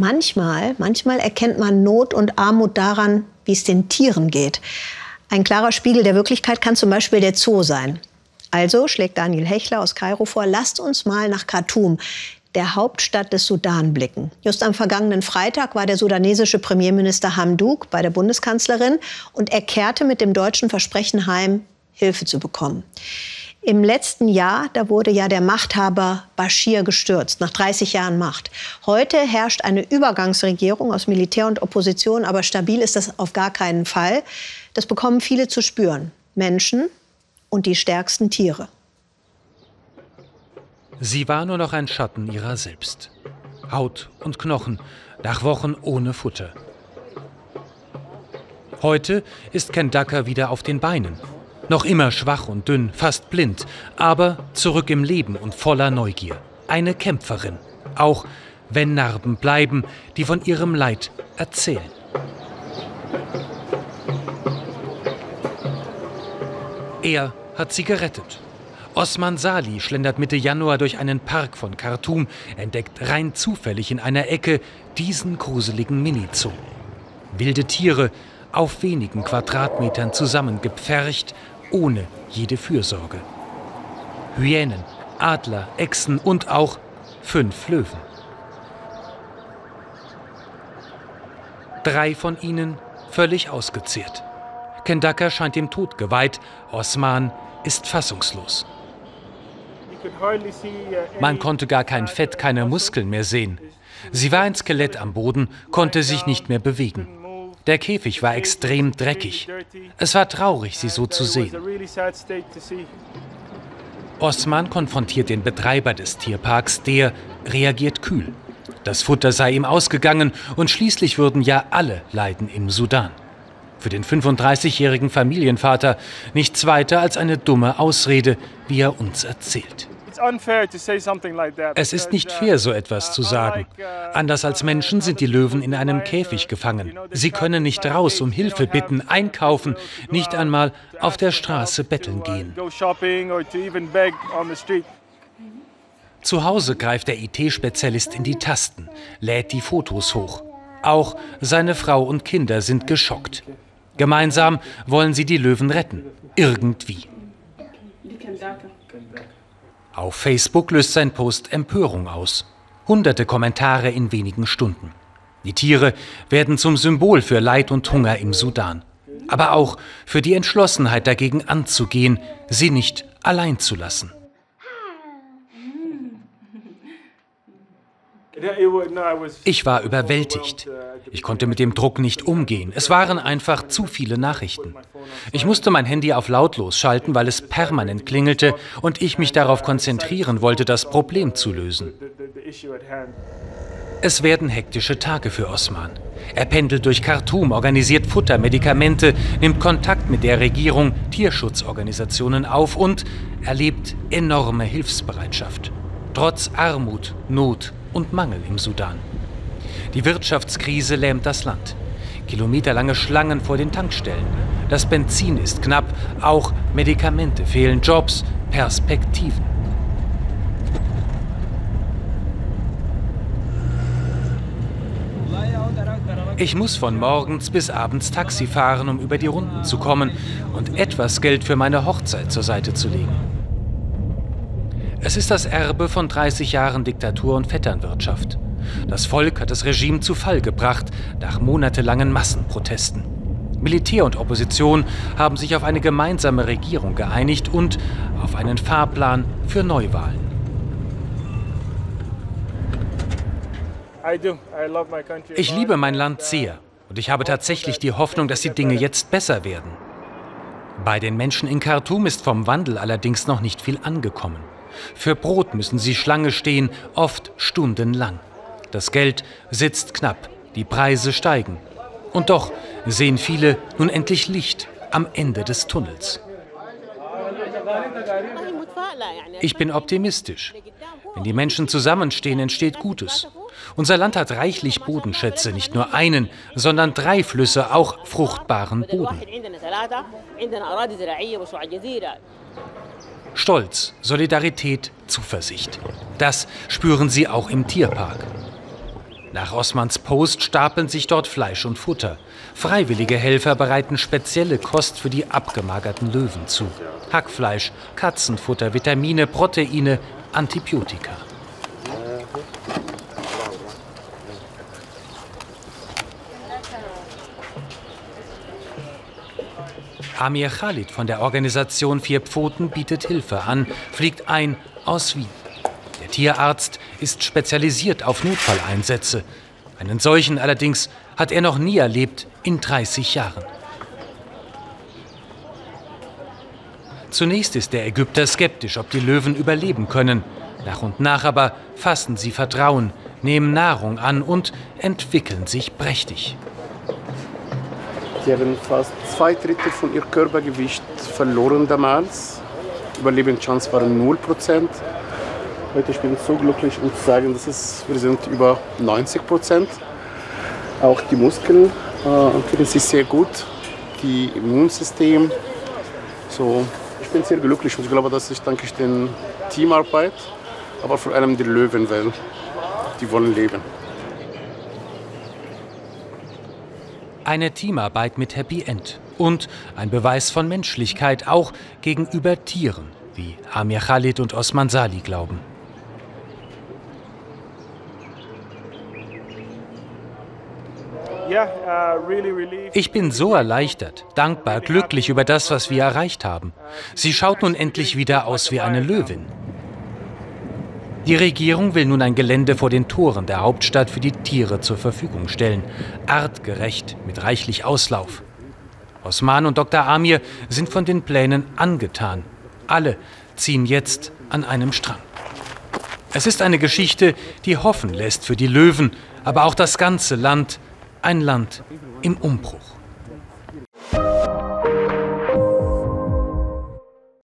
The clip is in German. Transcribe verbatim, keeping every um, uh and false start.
Manchmal, manchmal erkennt man Not und Armut daran, wie es den Tieren geht. Ein klarer Spiegel der Wirklichkeit kann zum Beispiel der Zoo sein. Also schlägt Daniel Hechler aus Kairo vor, lasst uns mal nach Karthum, der Hauptstadt des Sudan, blicken. Just am vergangenen Freitag war der sudanesische Premierminister Hamdouk bei der Bundeskanzlerin und er kehrte mit dem deutschen Versprechen heim, Hilfe zu bekommen. Im letzten Jahr, da wurde ja der Machthaber Baschir gestürzt, nach dreißig Jahren Macht. Heute herrscht eine Übergangsregierung aus Militär und Opposition, aber stabil ist das auf gar keinen Fall. Das bekommen viele zu spüren. Menschen und die stärksten Tiere. Sie war nur noch ein Schatten ihrer selbst. Haut und Knochen, nach Wochen ohne Futter. Heute ist Ken Daka wieder auf den Beinen. Noch immer schwach und dünn, fast blind, aber zurück im Leben und voller Neugier. Eine Kämpferin, auch wenn Narben bleiben, die von ihrem Leid erzählen. Er hat sie gerettet. Osman Salih schlendert Mitte Januar durch einen Park von Karthum, entdeckt rein zufällig in einer Ecke diesen gruseligen Mini-Zoo. Wilde Tiere, auf wenigen Quadratmetern zusammengepfercht, ohne jede Fürsorge. Hyänen, Adler, Echsen und auch fünf Löwen. Drei von ihnen völlig ausgezehrt. Ken Daka scheint dem Tod geweiht, Osman ist fassungslos. Man konnte gar kein Fett, keine Muskeln mehr sehen. Sie war ein Skelett am Boden, konnte sich nicht mehr bewegen. Der Käfig war extrem dreckig. Es war traurig, sie so zu sehen. Osman konfrontiert den Betreiber des Tierparks, der reagiert kühl. Das Futter sei ihm ausgegangen und schließlich würden ja alle leiden im Sudan. Für den fünfunddreißigjährigen Familienvater nichts weiter als eine dumme Ausrede, wie er uns erzählt. Es ist nicht fair, so etwas zu sagen. Anders als Menschen sind die Löwen in einem Käfig gefangen. Sie können nicht raus, um Hilfe bitten, einkaufen, nicht einmal auf der Straße betteln gehen. Zu Hause greift der I T-Spezialist in die Tasten, lädt die Fotos hoch. Auch seine Frau und Kinder sind geschockt. Gemeinsam wollen sie die Löwen retten. Irgendwie. Auf Facebook löst sein Post Empörung aus. Hunderte Kommentare in wenigen Stunden. Die Tiere werden zum Symbol für Leid und Hunger im Sudan. Aber auch für die Entschlossenheit, dagegen anzugehen, sie nicht allein zu lassen. Ich war überwältigt. Ich konnte mit dem Druck nicht umgehen. Es waren einfach zu viele Nachrichten. Ich musste mein Handy auf lautlos schalten, weil es permanent klingelte und ich mich darauf konzentrieren wollte, das Problem zu lösen. Es werden hektische Tage für Osman. Er pendelt durch Karthum, organisiert Futter, Medikamente, nimmt Kontakt mit der Regierung, Tierschutzorganisationen auf und erlebt enorme Hilfsbereitschaft. Trotz Armut, Not und Mangel im Sudan. Die Wirtschaftskrise lähmt das Land. Kilometerlange Schlangen vor den Tankstellen. Das Benzin ist knapp, auch Medikamente fehlen, Jobs, Perspektiven. Ich muss von morgens bis abends Taxi fahren, um über die Runden zu kommen und etwas Geld für meine Hochzeit zur Seite zu legen. Es ist das Erbe von dreißig Jahren Diktatur und Vetternwirtschaft. Das Volk hat das Regime zu Fall gebracht, nach monatelangen Massenprotesten. Militär und Opposition haben sich auf eine gemeinsame Regierung geeinigt und auf einen Fahrplan für Neuwahlen. Ich liebe mein Land sehr und ich habe tatsächlich die Hoffnung, dass die Dinge jetzt besser werden. Bei den Menschen in Karthum ist vom Wandel allerdings noch nicht viel angekommen. Für Brot müssen sie Schlange stehen, oft stundenlang. Das Geld sitzt knapp, die Preise steigen. Und doch sehen viele nun endlich Licht am Ende des Tunnels. Ich bin optimistisch. Wenn die Menschen zusammenstehen, entsteht Gutes. Unser Land hat reichlich Bodenschätze, nicht nur einen, sondern drei Flüsse, auch fruchtbaren Boden. Stolz, Solidarität, Zuversicht. Das spüren sie auch im Tierpark. Nach Osmans Post stapeln sich dort Fleisch und Futter. Freiwillige Helfer bereiten spezielle Kost für die abgemagerten Löwen zu. Hackfleisch, Katzenfutter, Vitamine, Proteine, Antibiotika. Amir Khalid von der Organisation Vier Pfoten bietet Hilfe an, fliegt ein aus Wien. Der Tierarzt ist spezialisiert auf Notfalleinsätze. Einen solchen allerdings hat er noch nie erlebt in dreißig Jahren. Zunächst ist der Ägypter skeptisch, ob die Löwen überleben können. Nach und nach aber fassen sie Vertrauen, nehmen Nahrung an und entwickeln sich prächtig. Sie haben fast zwei Drittel von ihrem Körpergewicht verloren damals. Überlebenschance waren null Prozent. Heute bin ich so glücklich, um zu sagen, das ist, wir sind über neunzig Prozent. Auch die Muskeln entwickeln äh, sich sehr gut, die Immunsystem. So, ich bin sehr glücklich und ich glaube, dass ich danke den Teamarbeit, aber vor allem die Löwen, weil die wollen leben. Eine Teamarbeit mit Happy End und ein Beweis von Menschlichkeit auch gegenüber Tieren, wie Amir Khalid und Osman Salih glauben. Ich bin so erleichtert, dankbar, glücklich über das, was wir erreicht haben. Sie schaut nun endlich wieder aus wie eine Löwin. Die Regierung will nun ein Gelände vor den Toren der Hauptstadt für die Tiere zur Verfügung stellen. Artgerecht, mit reichlich Auslauf. Osman und Doktor Amir sind von den Plänen angetan. Alle ziehen jetzt an einem Strang. Es ist eine Geschichte, die hoffen lässt für die Löwen, aber auch das ganze Land. Ein Land im Umbruch.